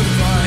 As large as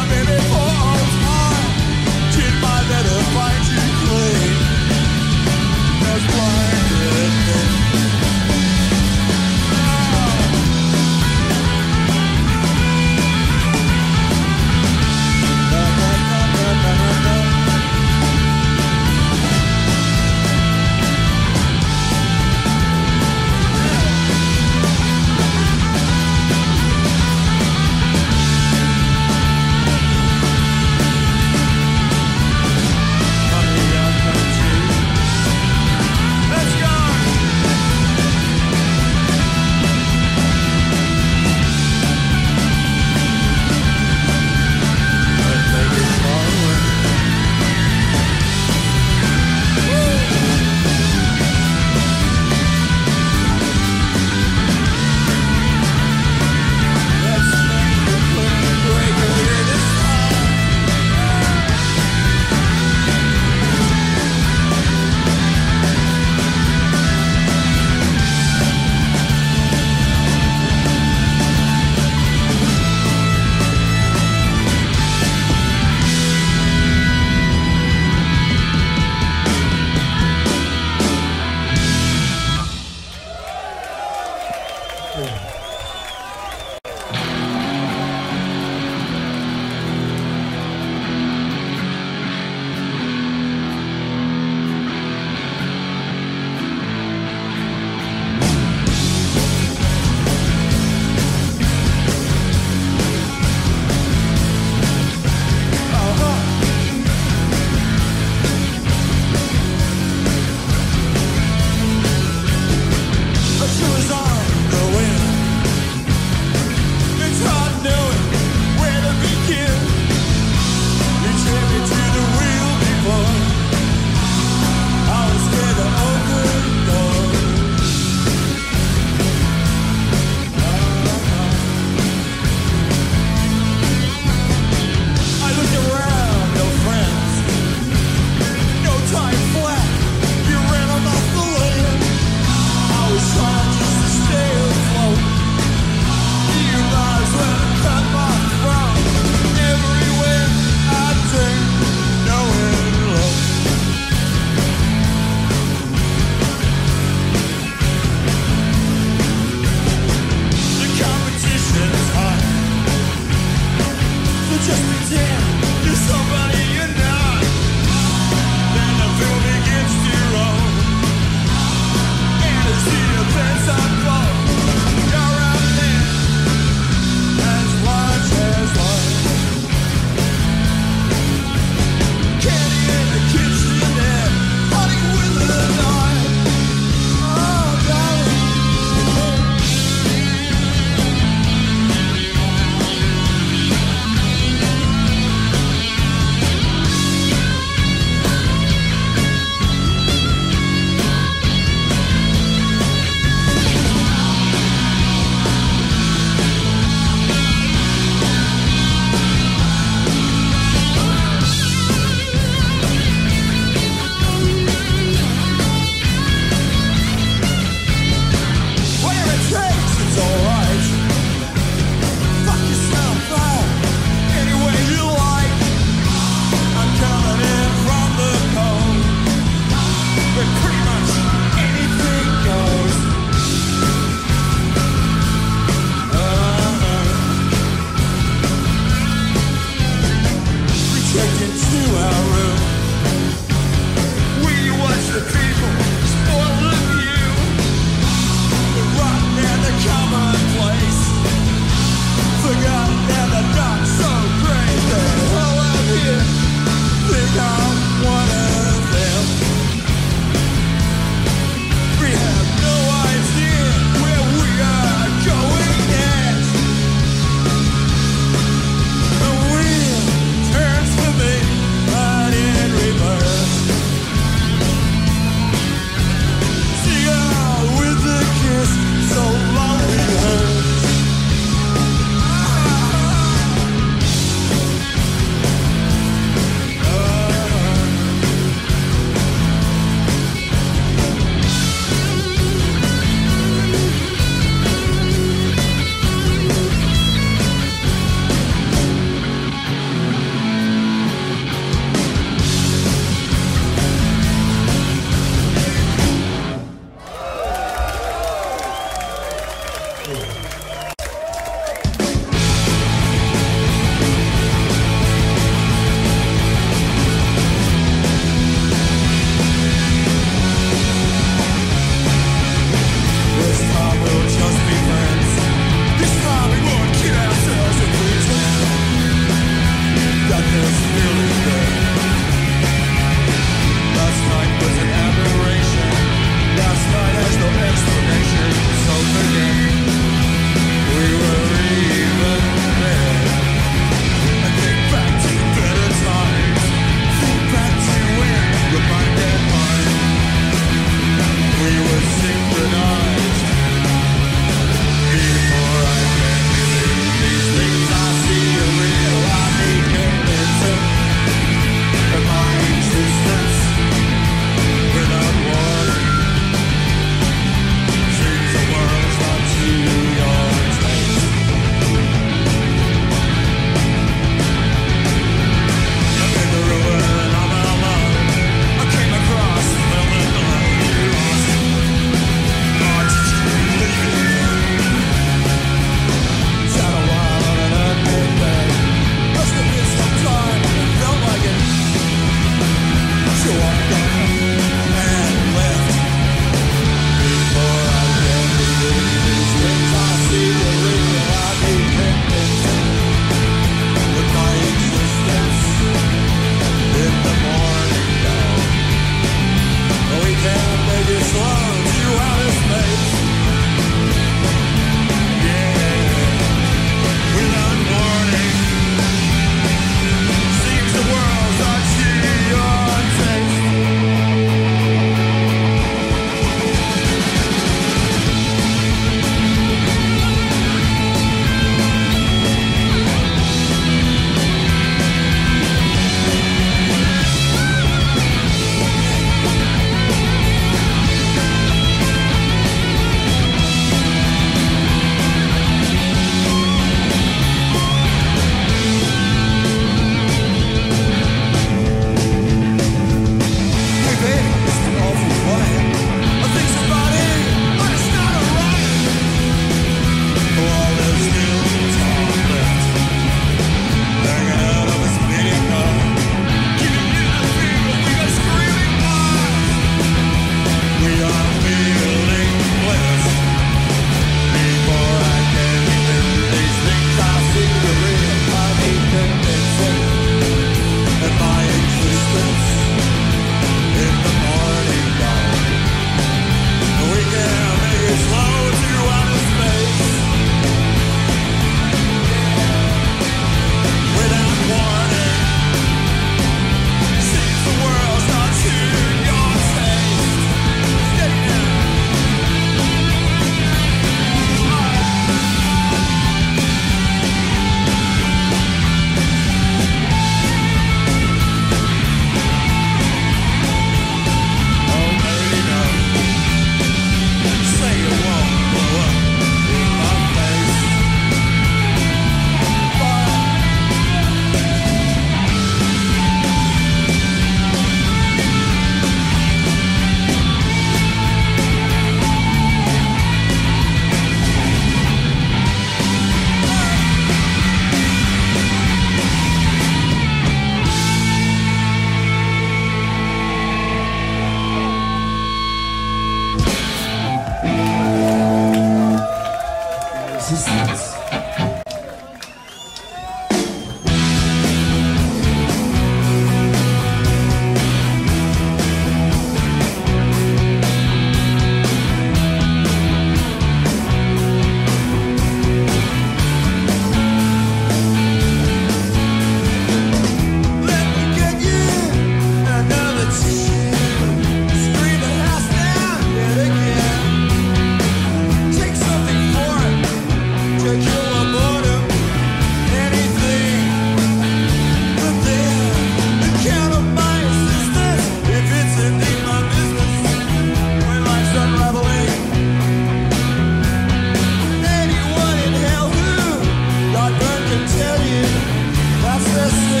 When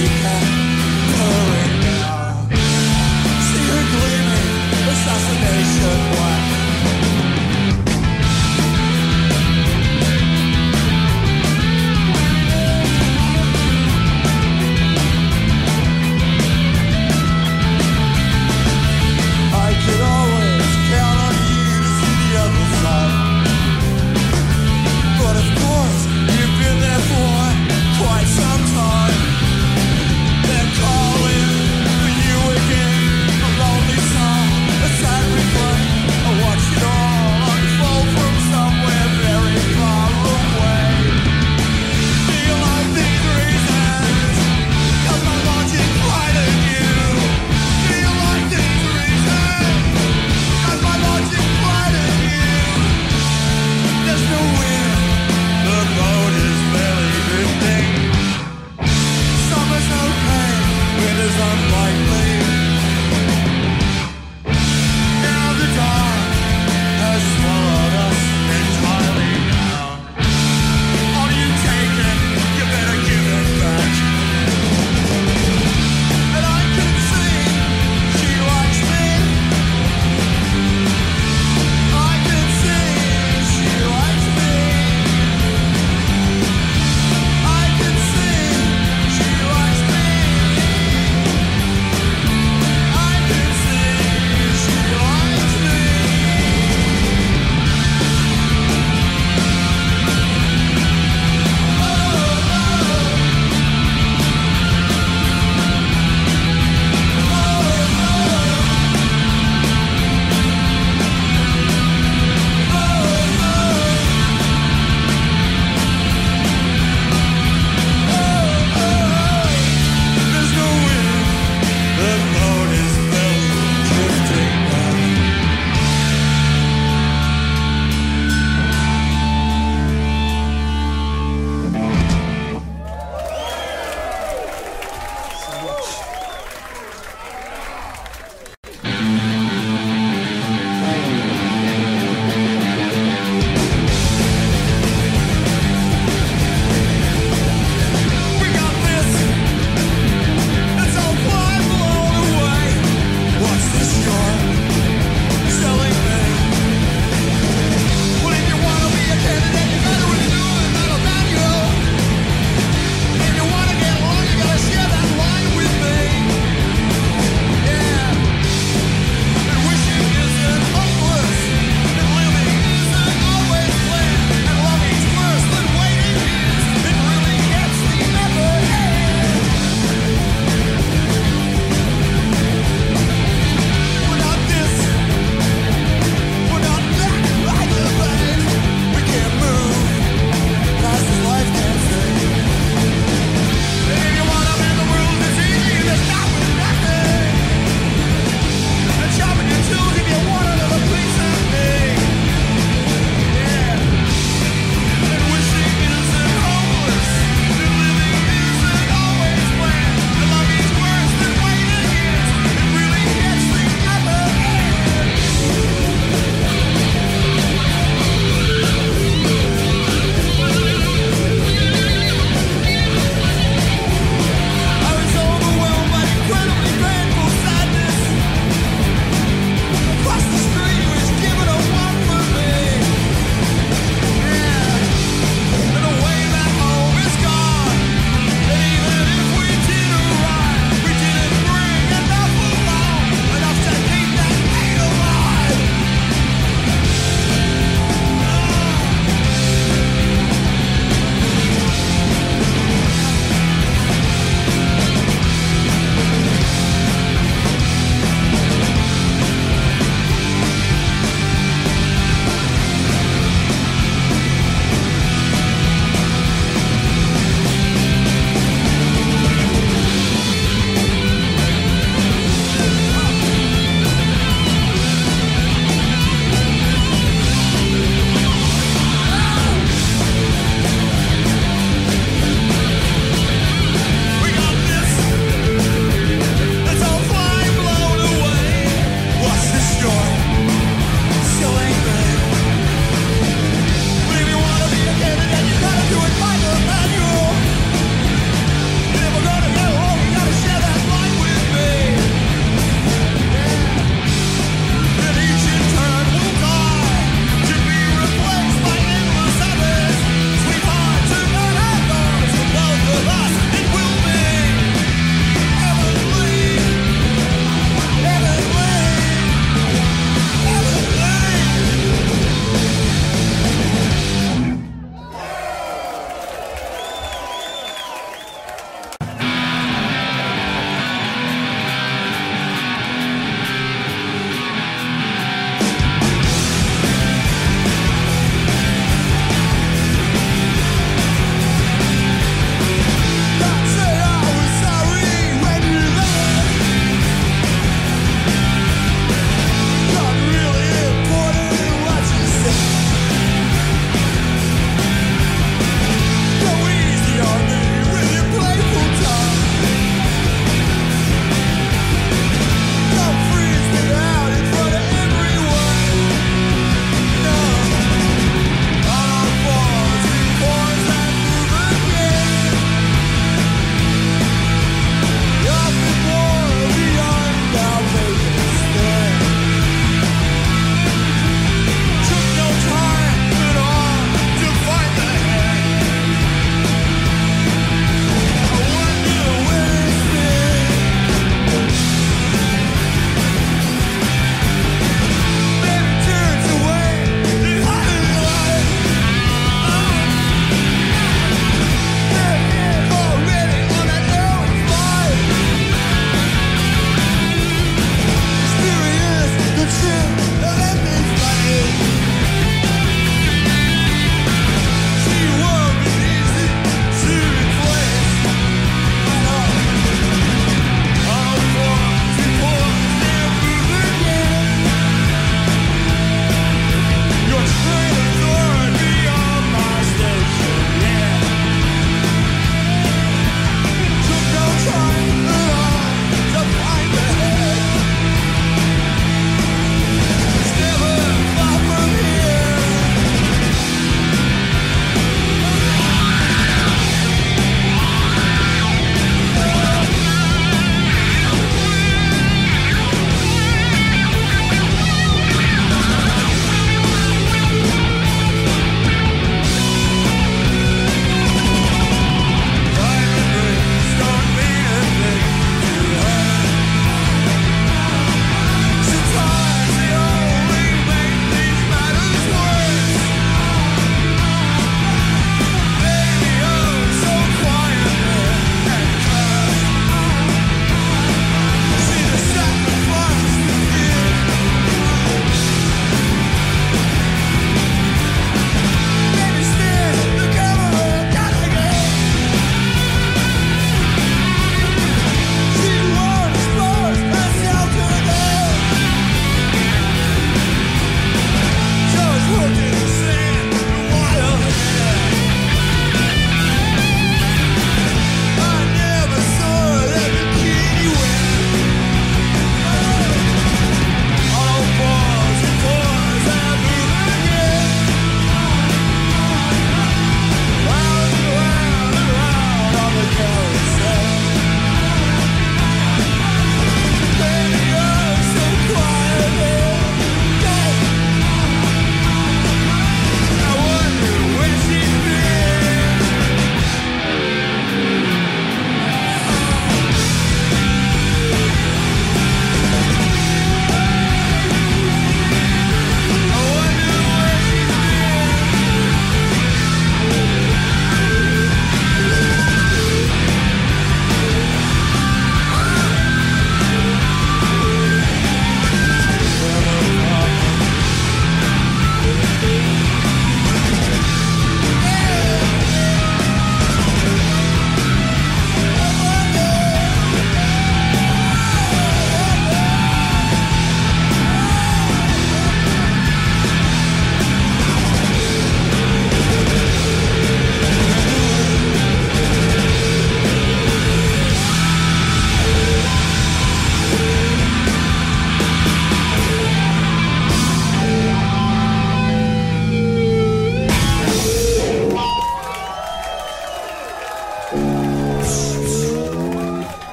Of course, you've been there for quite some time.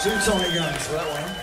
Sue Tony Guns for that one.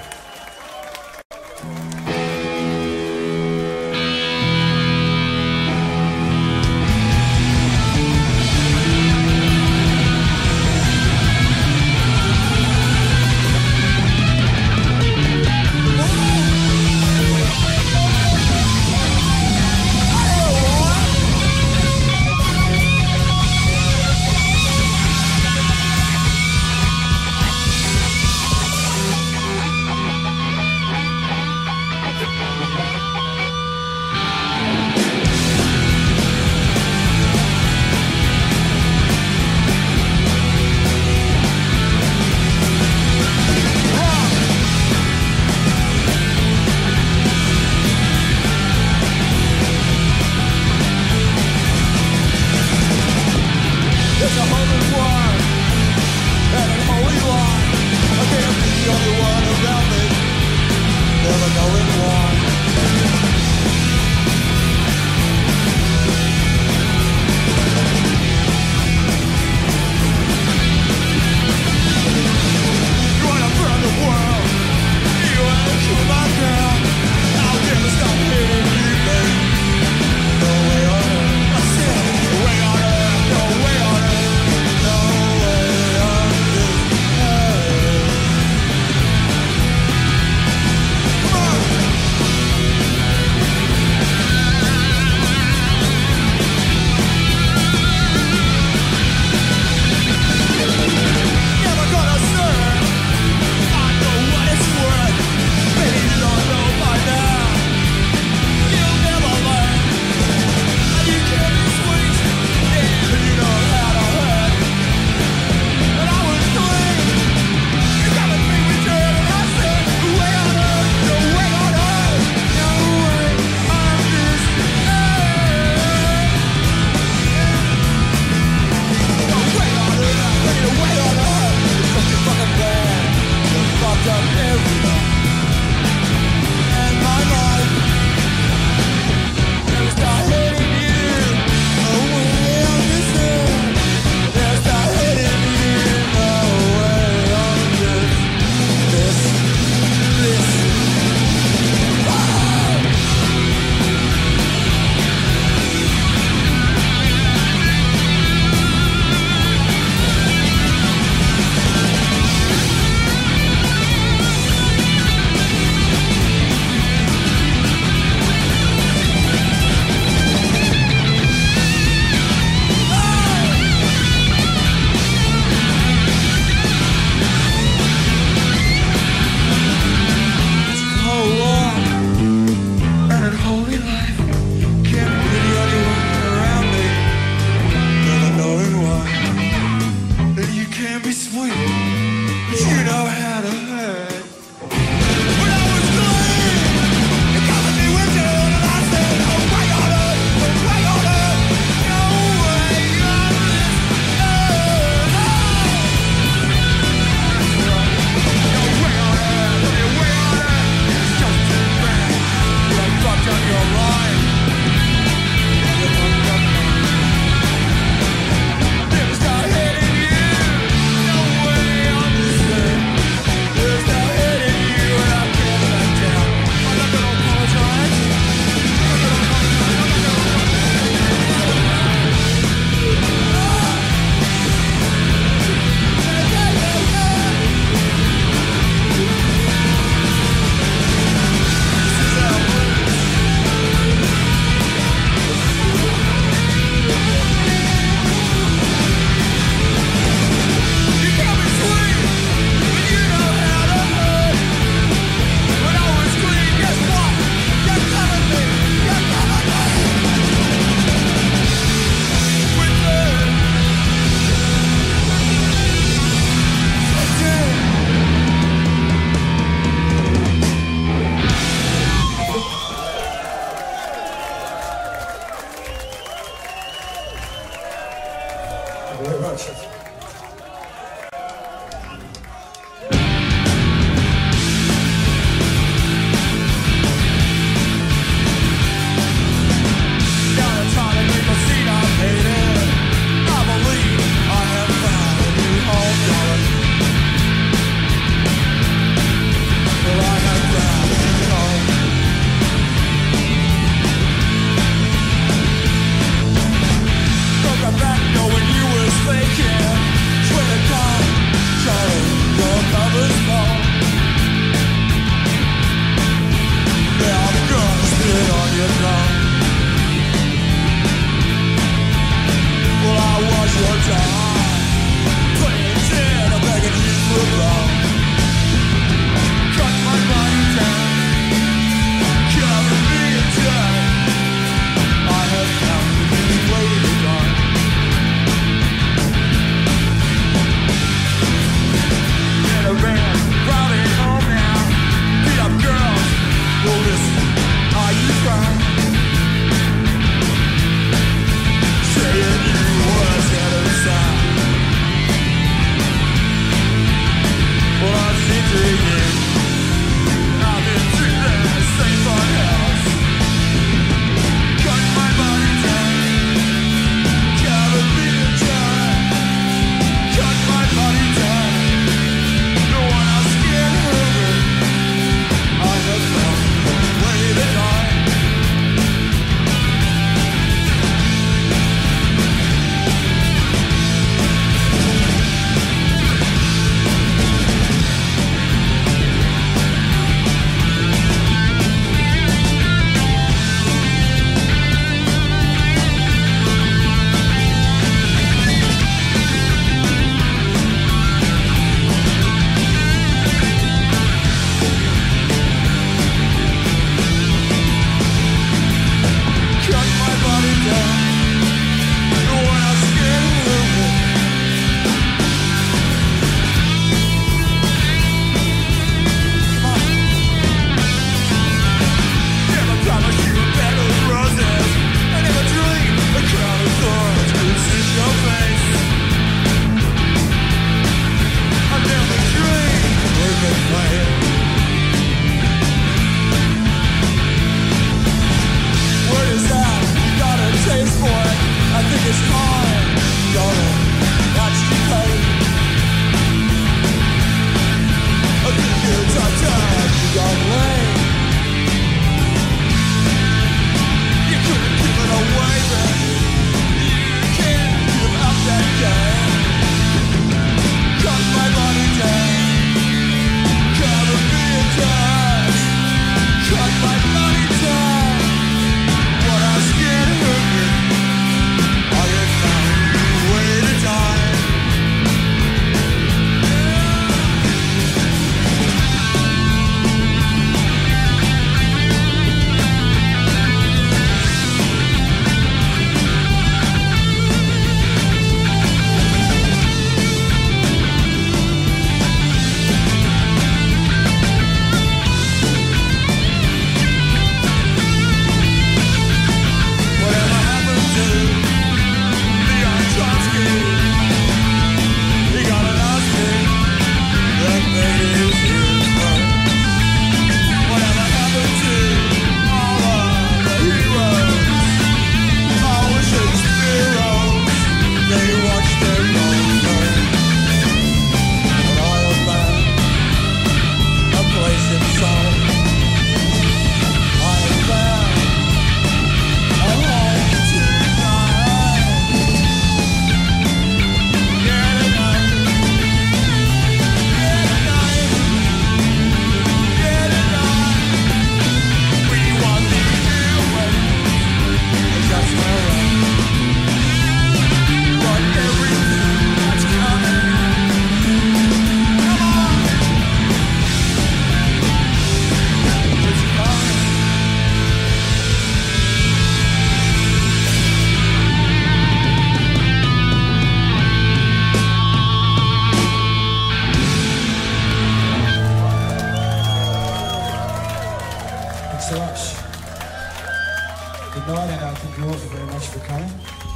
North very much for coming.